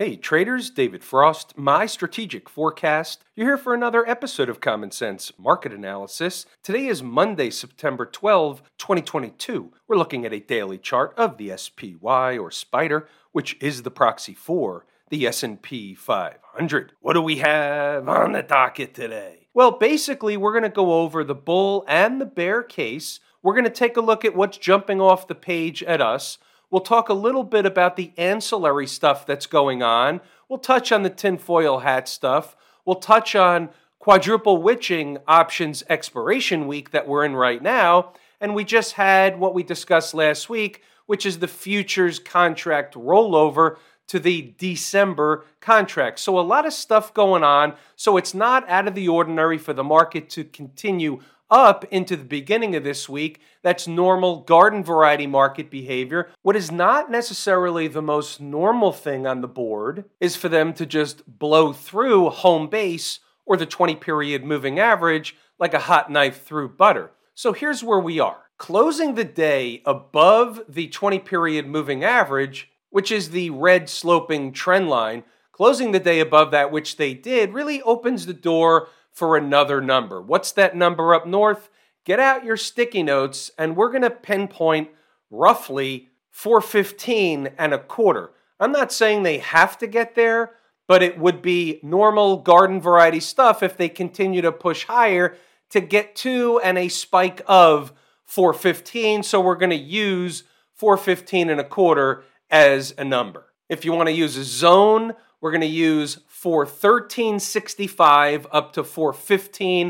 Hey traders, David Frost, my strategic forecast. You're here for another episode of Common Sense Market Analysis. Today is Monday, September 12, 2022. We're looking at a daily chart of the SPY or SPDR, which is the proxy for the S&P 500. What do we have on the docket today? Well, basically, we're going to go over the bull and the bear case. We're going to take a look at what's jumping off the page at us. We'll talk a little bit about the ancillary stuff that's going on. We'll touch on the tinfoil hat stuff. We'll touch on quadruple witching options expiration week that we're in right now. And we just had what we discussed last week, which is the futures contract rollover to the December contract. So a lot of stuff going on. So it's not out of the ordinary for the market to continue up into the beginning of this week. That's normal garden variety market behavior. What is not necessarily the most normal thing on the board is for them to just blow through home base or the 20-period moving average like a hot knife through butter. So here's where we are. Closing the day above the 20-period moving average, which is the red sloping trend line, closing the day above that, which they did, really opens the door for another number. What's that number up north? Get out your sticky notes, and we're going to pinpoint roughly 415.25. I'm not saying they have to get there, but it would be normal garden variety stuff if they continue to push higher to get to and a spike of 415. So we're going to use 415.25 as a number. If you want to use a zone, we're going to use 413.65 up to 415.25.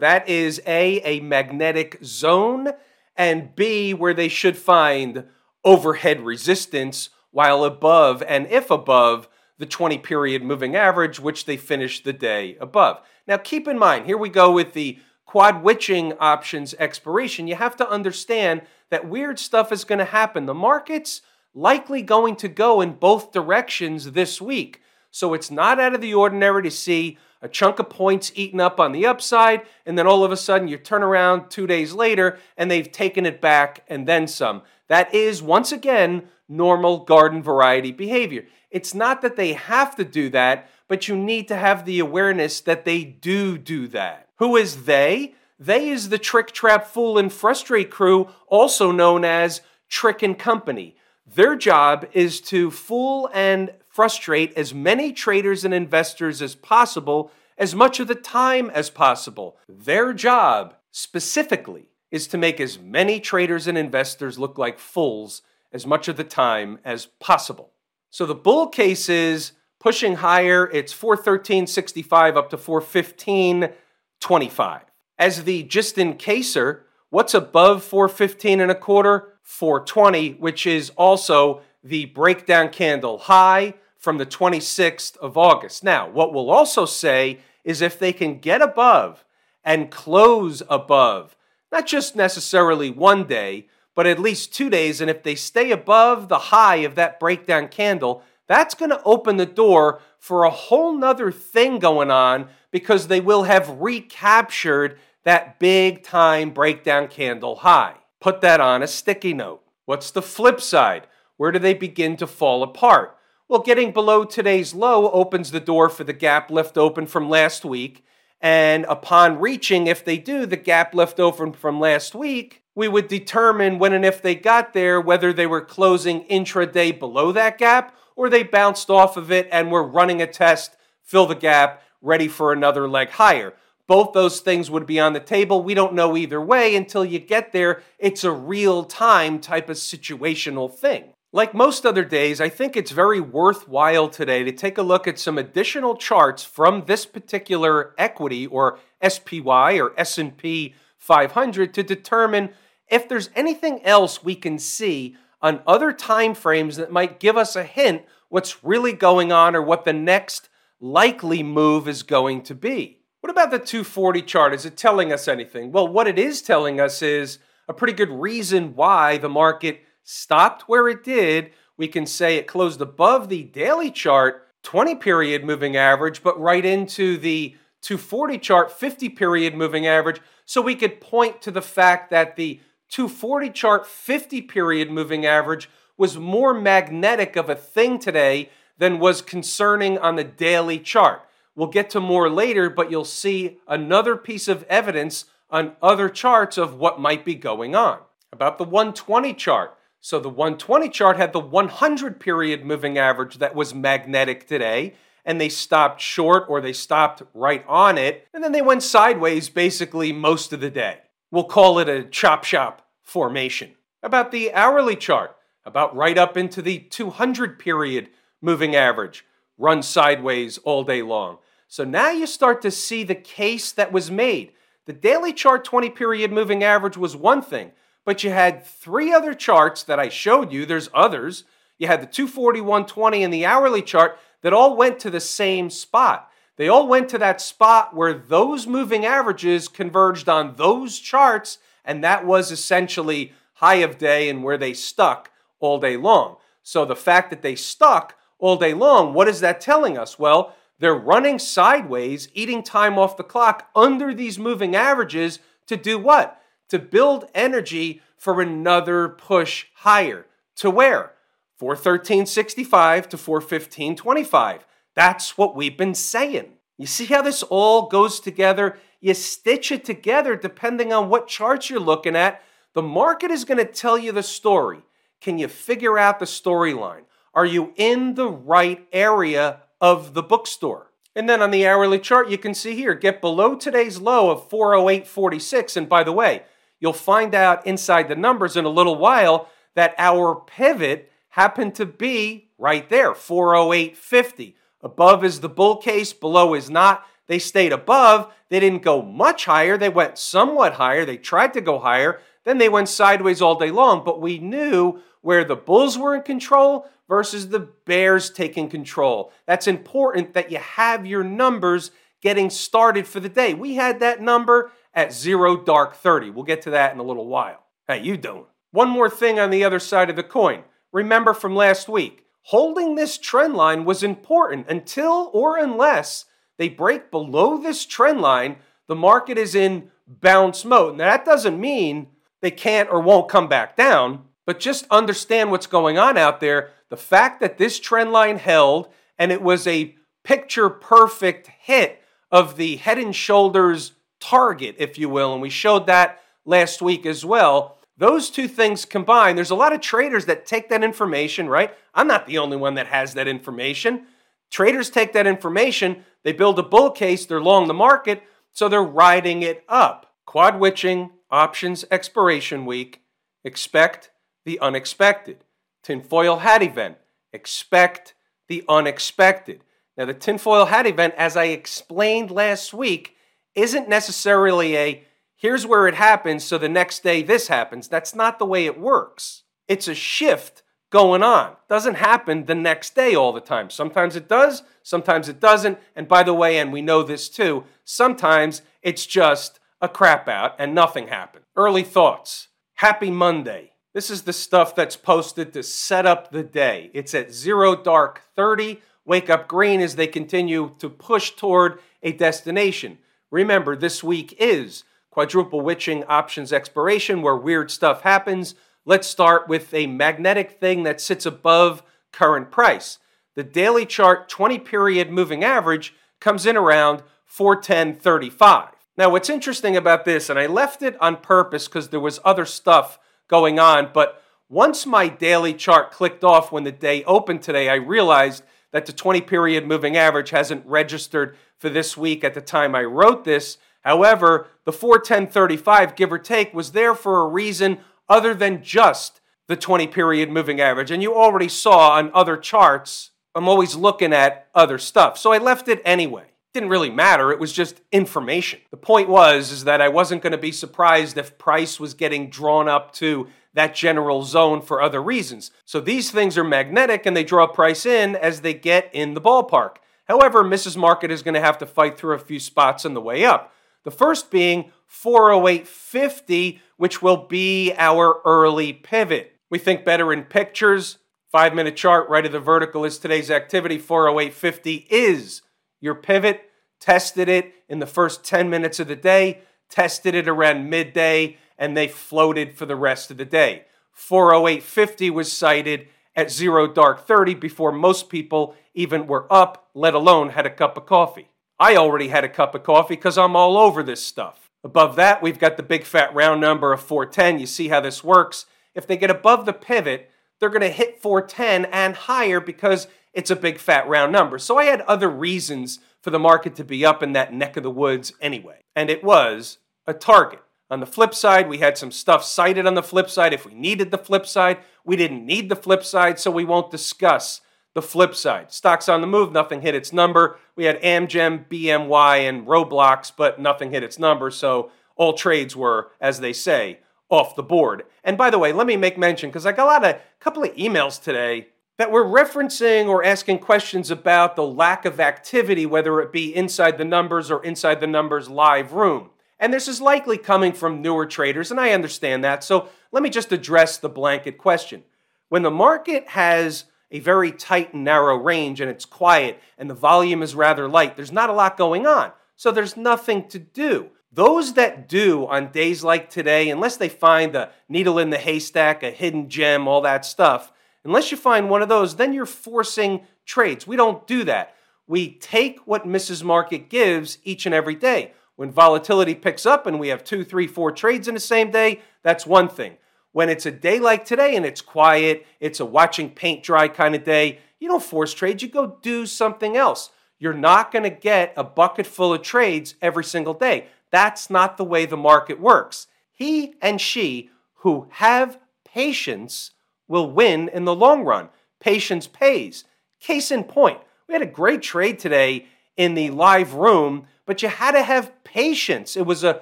That is A magnetic zone, and B, where they should find overhead resistance while above and if above the 20-period moving average, which they finished the day above. Now, keep in mind, here we go with the quad witching options expiration. You have to understand that weird stuff is going to happen. The market's likely going to go in both directions this week. So it's not out of the ordinary to see a chunk of points eaten up on the upside, and then all of a sudden you turn around 2 days later and they've taken it back and then some. That is, once again, normal garden variety behavior. It's not that they have to do that, but you need to have the awareness that they do that. Who is they? They is the Trick, Trap, Fool, and Frustrate crew, also known as Trick and Company. Their job is to fool and frustrate as many traders and investors as possible, as much of the time as possible. Their job, specifically, is to make as many traders and investors look like fools as much of the time as possible. So the bull case is pushing higher. It's 413.65 up to 415.25. As the just-in-caser, what's above 415.25? 420, which is also the breakdown candle high from the 26th of August. Now, what we'll also say is if they can get above and close above, not just necessarily 1 day, but at least 2 days, and if they stay above the high of that breakdown candle, that's going to open the door for a whole nother thing going on because they will have recaptured that big time breakdown candle high. Put that on a sticky note. What's the flip side? Where do they begin to fall apart? Well, getting below today's low opens the door for the gap left open from last week. And upon reaching, if they do, the gap left open from last week, we would determine when and if they got there, whether they were closing intraday below that gap or they bounced off of it and were running a test, fill the gap, ready for another leg higher. Both those things would be on the table. We don't know either way until you get there. It's a real-time type of situational thing. Like most other days, I think it's very worthwhile today to take a look at some additional charts from this particular equity or SPY or S&P 500 to determine if there's anything else we can see on other time frames that might give us a hint what's really going on or what the next likely move is going to be. What about the 240 chart? Is it telling us anything? Well, what it is telling us is a pretty good reason why the market stopped where it did. We can say it closed above the daily chart, 20-period moving average, but right into the 240 chart, 50-period moving average. So we could point to the fact that the 240 chart, 50-period moving average was more magnetic of a thing today than was concerning on the daily chart. We'll get to more later, but you'll see another piece of evidence on other charts of what might be going on. About the 120 chart. So the 120 chart had the 100 period moving average that was magnetic today, and they stopped short or they stopped right on it, and then they went sideways basically most of the day. We'll call it a chop shop formation. About the hourly chart, about right up into the 200 period moving average, run sideways all day long. So now you start to see the case that was made. The daily chart 20 period moving average was one thing, but you had three other charts that I showed you. There's others. You had the 240, 120, and the hourly chart that all went to the same spot. They all went to that spot where those moving averages converged on those charts, and that was essentially high of day and where they stuck all day long. So the fact that they stuck all day long, what is that telling us? Well, they're running sideways, eating time off the clock under these moving averages to do what? To build energy for another push higher. To where? 413.65 to 415.25. That's what we've been saying. You see how this all goes together? You stitch it together depending on what charts you're looking at. The market is going to tell you the story. Can you figure out the storyline? Are you in the right area of the bookstore? And then on the hourly chart, you can see here, get below today's low of 408.46. And by the way, you'll find out inside the numbers in a little while that our pivot happened to be right there, 408.50. Above is the bull case, below is not. They stayed above. They didn't go much higher. They went somewhat higher. They tried to go higher. Then they went sideways all day long. But we knew where the bulls were in control versus the bears taking control. That's important that you have your numbers getting started for the day. We had that number at 0 dark 30. We'll get to that in a little while. How you doing? One more thing on the other side of the coin. Remember from last week, holding this trend line was important. Until or unless they break below this trend line, the market is in bounce mode. Now, that doesn't mean they can't or won't come back down, but just understand what's going on out there. The fact that this trend line held and it was a picture-perfect hit of the Head and Shoulders target, if you will, and we showed that last week as well. Those two things combined, there's a lot of traders that take that information, right? I'm not the only one that has that information. Traders take that information, they build a bull case, they're long the market, so they're riding it up. Quad witching, options expiration week, expect the unexpected. Tinfoil hat event, expect the unexpected. Now, the tinfoil hat event, as I explained last week, isn't necessarily a here's where it happens, so the next day this happens. That's not the way it works. It's a shift going on. It doesn't happen the next day all the time. Sometimes it does, sometimes it doesn't. And by the way, and we know this too, sometimes it's just a crap out and nothing happened. Early thoughts. Happy Monday. This is the stuff that's posted to set up the day. It's at 0 dark 30. Wake up green as they continue to push toward a destination. Remember, this week is quadruple witching options expiration, where weird stuff happens. Let's start with a magnetic thing that sits above current price. The daily chart 20 period moving average comes in around 410.35. Now, what's interesting about this, and I left it on purpose because there was other stuff going on, but once my daily chart clicked off when the day opened today, I realized that the 20 period moving average hasn't registered for this week at the time I wrote this. However, the 410.35, give or take, was there for a reason other than just the 20-period moving average. And you already saw on other charts, I'm always looking at other stuff. So I left it anyway. Didn't really matter. It was just information. The point was is that I wasn't going to be surprised if price was getting drawn up to that general zone for other reasons. So these things are magnetic and they draw price in as they get in the ballpark. However, Mrs. Market is going to have to fight through a few spots on the way up. The first being 408.50, which will be our early pivot. We think better in pictures. 5-minute chart, right of the vertical is today's activity. 408.50 is your pivot. Tested it in the first 10 minutes of the day, tested it around midday, and they floated for the rest of the day. 408.50 was cited at zero dark 30 before most people even were up, let alone had a cup of coffee. I already had a cup of coffee because I'm all over this stuff. Above that, we've got the big fat round number of 410. You see how this works. If they get above the pivot, they're going to hit 410 and higher because it's a big fat round number. So I had other reasons for the market to be up in that neck of the woods anyway. And it was a target. On the flip side, we had some stuff cited on the flip side. If we needed the flip side, we didn't need the flip side, so we won't discuss the flip side. Stocks on the move, nothing hit its number. We had Amgen, BMY, and Roblox, but nothing hit its number, so all trades were, as they say, off the board. And by the way, let me make mention, because I got a couple of emails today that were referencing or asking questions about the lack of activity, whether it be inside the numbers or inside the numbers live room. And this is likely coming from newer traders, and I understand that. So let me just address the blanket question. When the market has a very tight and narrow range and it's quiet and the volume is rather light, there's not a lot going on. So there's nothing to do. Those that do on days like today, unless they find a needle in the haystack, a hidden gem, all that stuff, unless you find one of those, then you're forcing trades. We don't do that. We take what Mrs. Market gives each and every day. When volatility picks up and we have 2, 3, 4 trades in the same day, that's one thing. When it's a day like today and it's quiet, it's a watching paint dry kind of day, you don't force trades, you go do something else. You're not going to get a bucket full of trades every single day. That's not the way the market works. He and she who have patience will win in the long run. Patience pays. Case in point, we had a great trade today in the live room, but you had to have patience. It was a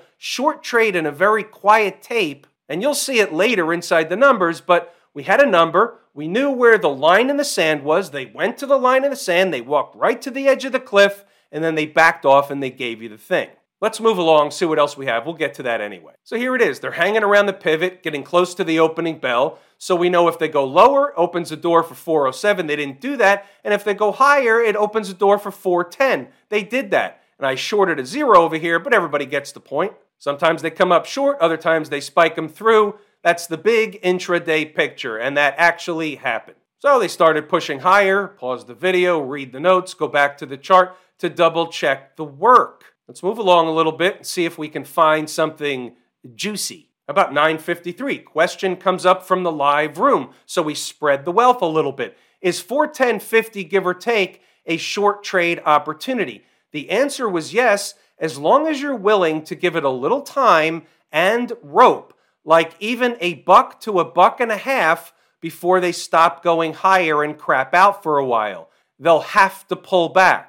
short trade and a very quiet tape, and you'll see it later inside the numbers, but we had a number. We knew where the line in the sand was. They went to the line in the sand. They walked right to the edge of the cliff, and then they backed off and they gave you the thing. Let's move along, see what else we have. We'll get to that anyway. So here it is. They're hanging around the pivot, getting close to the opening bell. So we know if they go lower, opens the door for 407. They didn't do that. And if they go higher, it opens the door for 410. They did that. And I shorted a zero over here, but everybody gets the point. Sometimes they come up short. Other times they spike them through. That's the big intraday picture. And that actually happened. So they started pushing higher. Pause the video, read the notes, go back to the chart to double check the work. Let's move along a little bit and see if we can find something juicy. About 953, question comes up from the live room. So we spread the wealth a little bit. Is 410.50, give or take, a short trade opportunity? The answer was yes, as long as you're willing to give it a little time and rope, like even $1 to $1.50 before they stop going higher and crap out for a while. They'll have to pull back.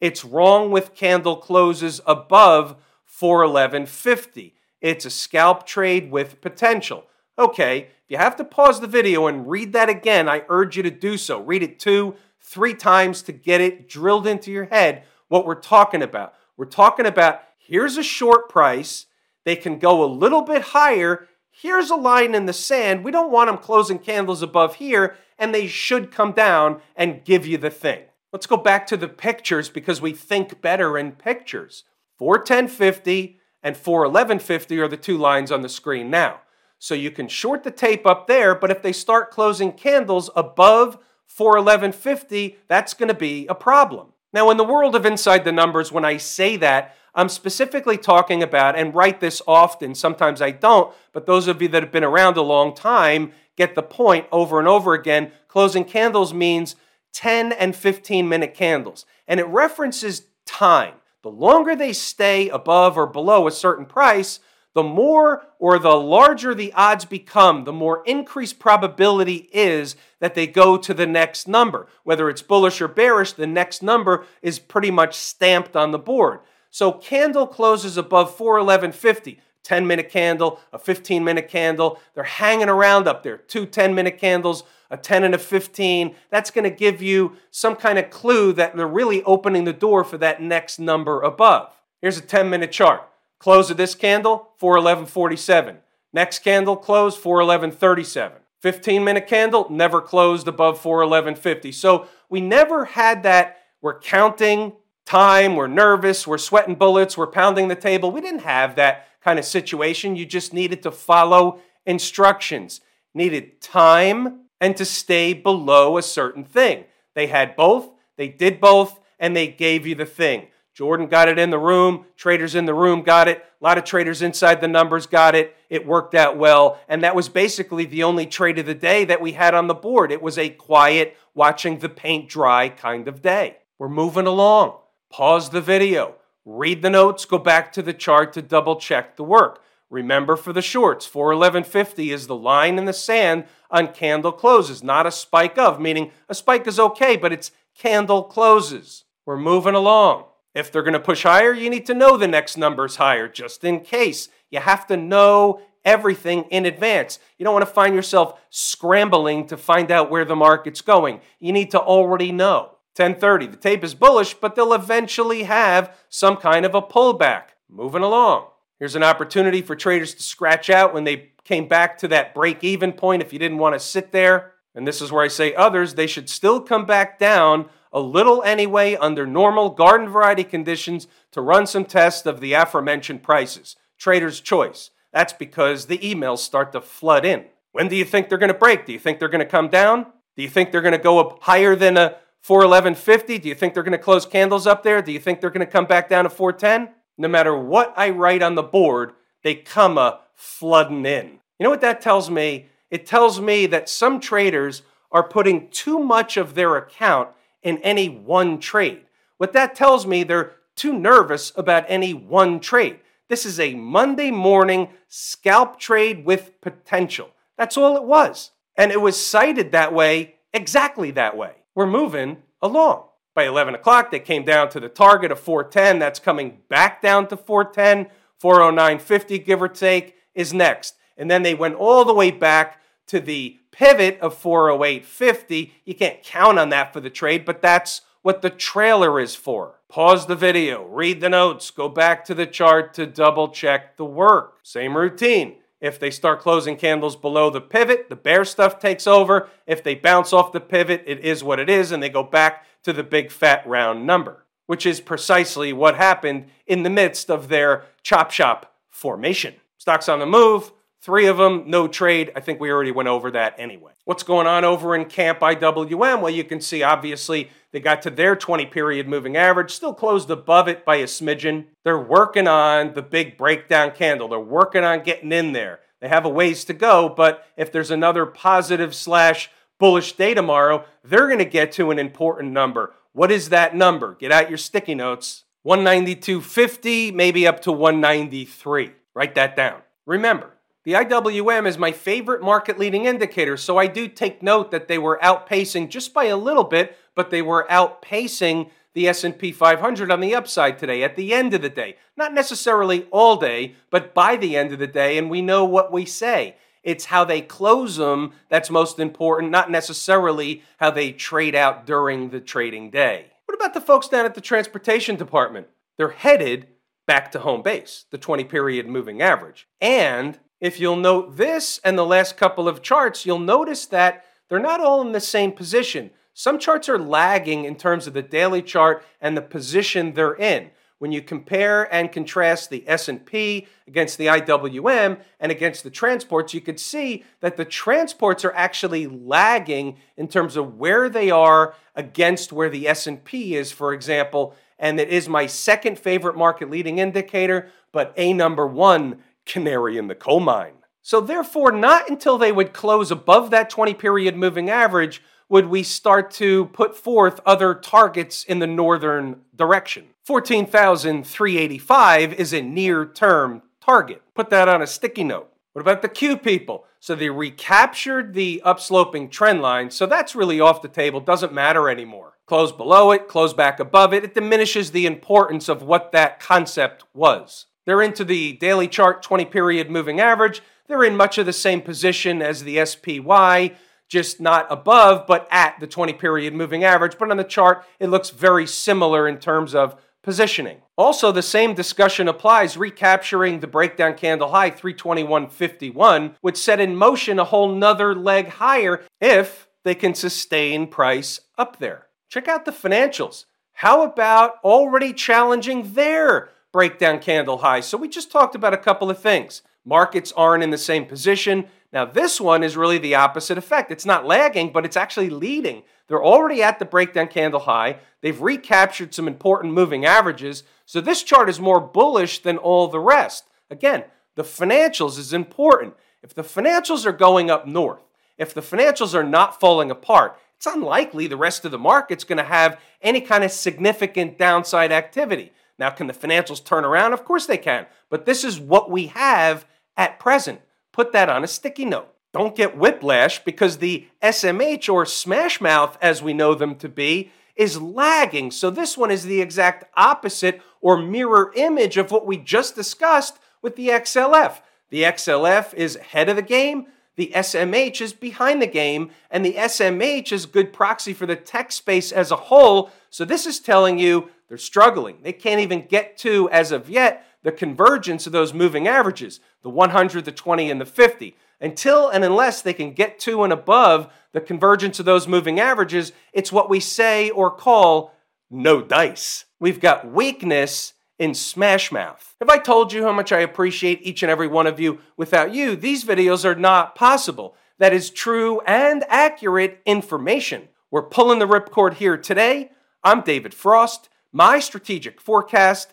It's wrong with candle closes above 411.50. It's a scalp trade with potential. Okay, if you have to pause the video and read that again, I urge you to do so. Read it 2, 3 times to get it drilled into your head what we're talking about. We're talking about here's a short price. They can go a little bit higher. Here's a line in the sand. We don't want them closing candles above here, and they should come down and give you the thing. Let's go back to the pictures because we think better in pictures. 410.50 and 411.50 are the two lines on the screen now. So you can short the tape up there, but if they start closing candles above 411.50, that's going to be a problem. Now, in the world of inside the numbers, when I say that, I'm specifically talking about, and write this often, sometimes I don't, but those of you that have been around a long time get the point over and over again. Closing candles means 10 and 15 minute candles. And it references time. The longer they stay above or below a certain price, the more or the larger the odds become, the more increased probability is that they go to the next number. Whether it's bullish or bearish, the next number is pretty much stamped on the board. So candle closes above 411.50. 10 minute candle, a 15 minute candle. They're hanging around up there. 2 10-minute candles, a 10 and a 15. That's going to give you some kind of clue that they're really opening the door for that next number above. Here's a 10 minute chart. Close of this candle, 411.47. Next candle close, 411.37. 15 minute candle, never closed above 411.50. So we never had that we're counting time, we're nervous, we're sweating bullets, we're pounding the table. We didn't have that kind of situation. You just needed to follow instructions. Needed time and to stay below a certain thing. They had both, they did both, and they gave you the thing. Jordan got it in the room, traders in the room got it, a lot of traders inside the numbers got it, it worked out well, and that was basically the only trade of the day that we had on the board. It was a quiet, watching the paint dry kind of day. We're moving along. Pause the video, read the notes, go back to the chart to double check the work. Remember for the shorts, 411.50 is the line in the sand on candle closes, not a spike of, meaning a spike is okay, but it's candle closes. We're moving along. If they're going to push higher, you need to know the next number's higher, just in case. You have to know everything in advance. You don't want to find yourself scrambling to find out where the market's going. You need to already know. 10:30, the tape is bullish, but they'll eventually have some kind of a pullback. Moving along. Here's an opportunity for traders to scratch out when they came back to that break-even point if you didn't want to sit there. And this is where I say others, they should still come back down a little anyway under normal garden variety conditions to run some tests of the aforementioned prices. Trader's choice. That's because the emails start to flood in. When do you think they're going to break? Do you think they're going to come down? Do you think they're going to go up higher than a 411.50? Do you think they're going to close candles up there? Do you think they're going to come back down to 410? No matter what I write on the board, they come flooding in. You know what that tells me? It tells me that some traders are putting too much of their account in any one trade. What that tells me, they're too nervous about any one trade. This is a Monday morning scalp trade with potential. That's all it was. And it was cited that way, exactly that way. We're moving along. By 11 o'clock, they came down to the target of 410. That's coming back down to 410. 409.50, give or take, is next. And then they went all the way back to the pivot of 408.50. You can't count on that for the trade, but that's what the trailer is for. Pause the video, read the notes, go back to the chart to double check the work. Same routine. If they start closing candles below the pivot, the bear stuff takes over. If they bounce off the pivot, it is what it is, and they go back to the big fat round number, which is precisely what happened in the midst of their chop shop formation. Stocks on the move. Three of them, no trade. I think we already went over that anyway. What's going on over in Camp IWM? Well, you can see, obviously, they got to their 20-period moving average, still closed above it by a smidgen. They're working on the big breakdown candle. They're working on getting in there. They have a ways to go, but if there's another positive/bullish day tomorrow, they're going to get to an important number. What is that number? Get out your sticky notes. 192.50, maybe up to 193. Write that down. Remember, the IWM is my favorite market-leading indicator, so I do take note that they were outpacing just by a little bit, but they were outpacing the S&P 500 on the upside today at the end of the day. Not necessarily all day, but by the end of the day, and we know what we say. It's how they close them that's most important, not necessarily how they trade out during the trading day. What about the folks down at the transportation department? They're headed back to home base, the 20-period moving average, and if you'll note this and the last couple of charts, you'll notice that they're not all in the same position. Some charts are lagging in terms of the daily chart and the position they're in. When you compare and contrast the S&P against the IWM and against the transports, you could see that the transports are actually lagging in terms of where they are against where the S&P is, for example, and it is my second favorite market-leading indicator, but a number one canary in the coal mine. So therefore, not until they would close above that 20-period moving average would we start to put forth other targets in the northern direction. 14,385 is a near-term target. Put that on a sticky note. What about the Q people? So they recaptured the upsloping trend line, so that's really off the table, doesn't matter anymore. Close below it, close back above it, it diminishes the importance of what that concept was. They're into the daily chart 20-period moving average. They're in much of the same position as the SPY, just not above, but at the 20-period moving average. But on the chart, it looks very similar in terms of positioning. Also, the same discussion applies, recapturing the breakdown candle high, 321.51, would set in motion a whole nother leg higher if they can sustain price up there. Check out the financials. How about already challenging there? Breakdown candle high. So we just talked about a couple of things. Markets aren't in the same position. Now, this one is really the opposite effect. It's not lagging, but it's actually leading. They're already at the breakdown candle high. They've recaptured some important moving averages. So this chart is more bullish than all the rest. Again, the financials is important. If the financials are going up north, if the financials are not falling apart, it's unlikely the rest of the market's going to have any kind of significant downside activity. Now, can the financials turn around? Of course they can. But this is what we have at present. Put that on a sticky note. Don't get whiplash because the SMH, or smash mouth as we know them to be, is lagging. So this one is the exact opposite or mirror image of what we just discussed with the XLF. The XLF is ahead of the game. The SMH is behind the game, and the SMH is good proxy for the tech space as a whole. So this is telling you they're struggling. They can't even get to, as of yet, the convergence of those moving averages, the 100, the 20, and the 50. Until and unless they can get to and above the convergence of those moving averages, it's what we say or call no dice. We've got weakness in smash mouth. Have I told you how much I appreciate each and every one of you? Without you, these videos are not possible. That is true and accurate information. We're pulling the ripcord here today. I'm David Frost, my strategic forecast.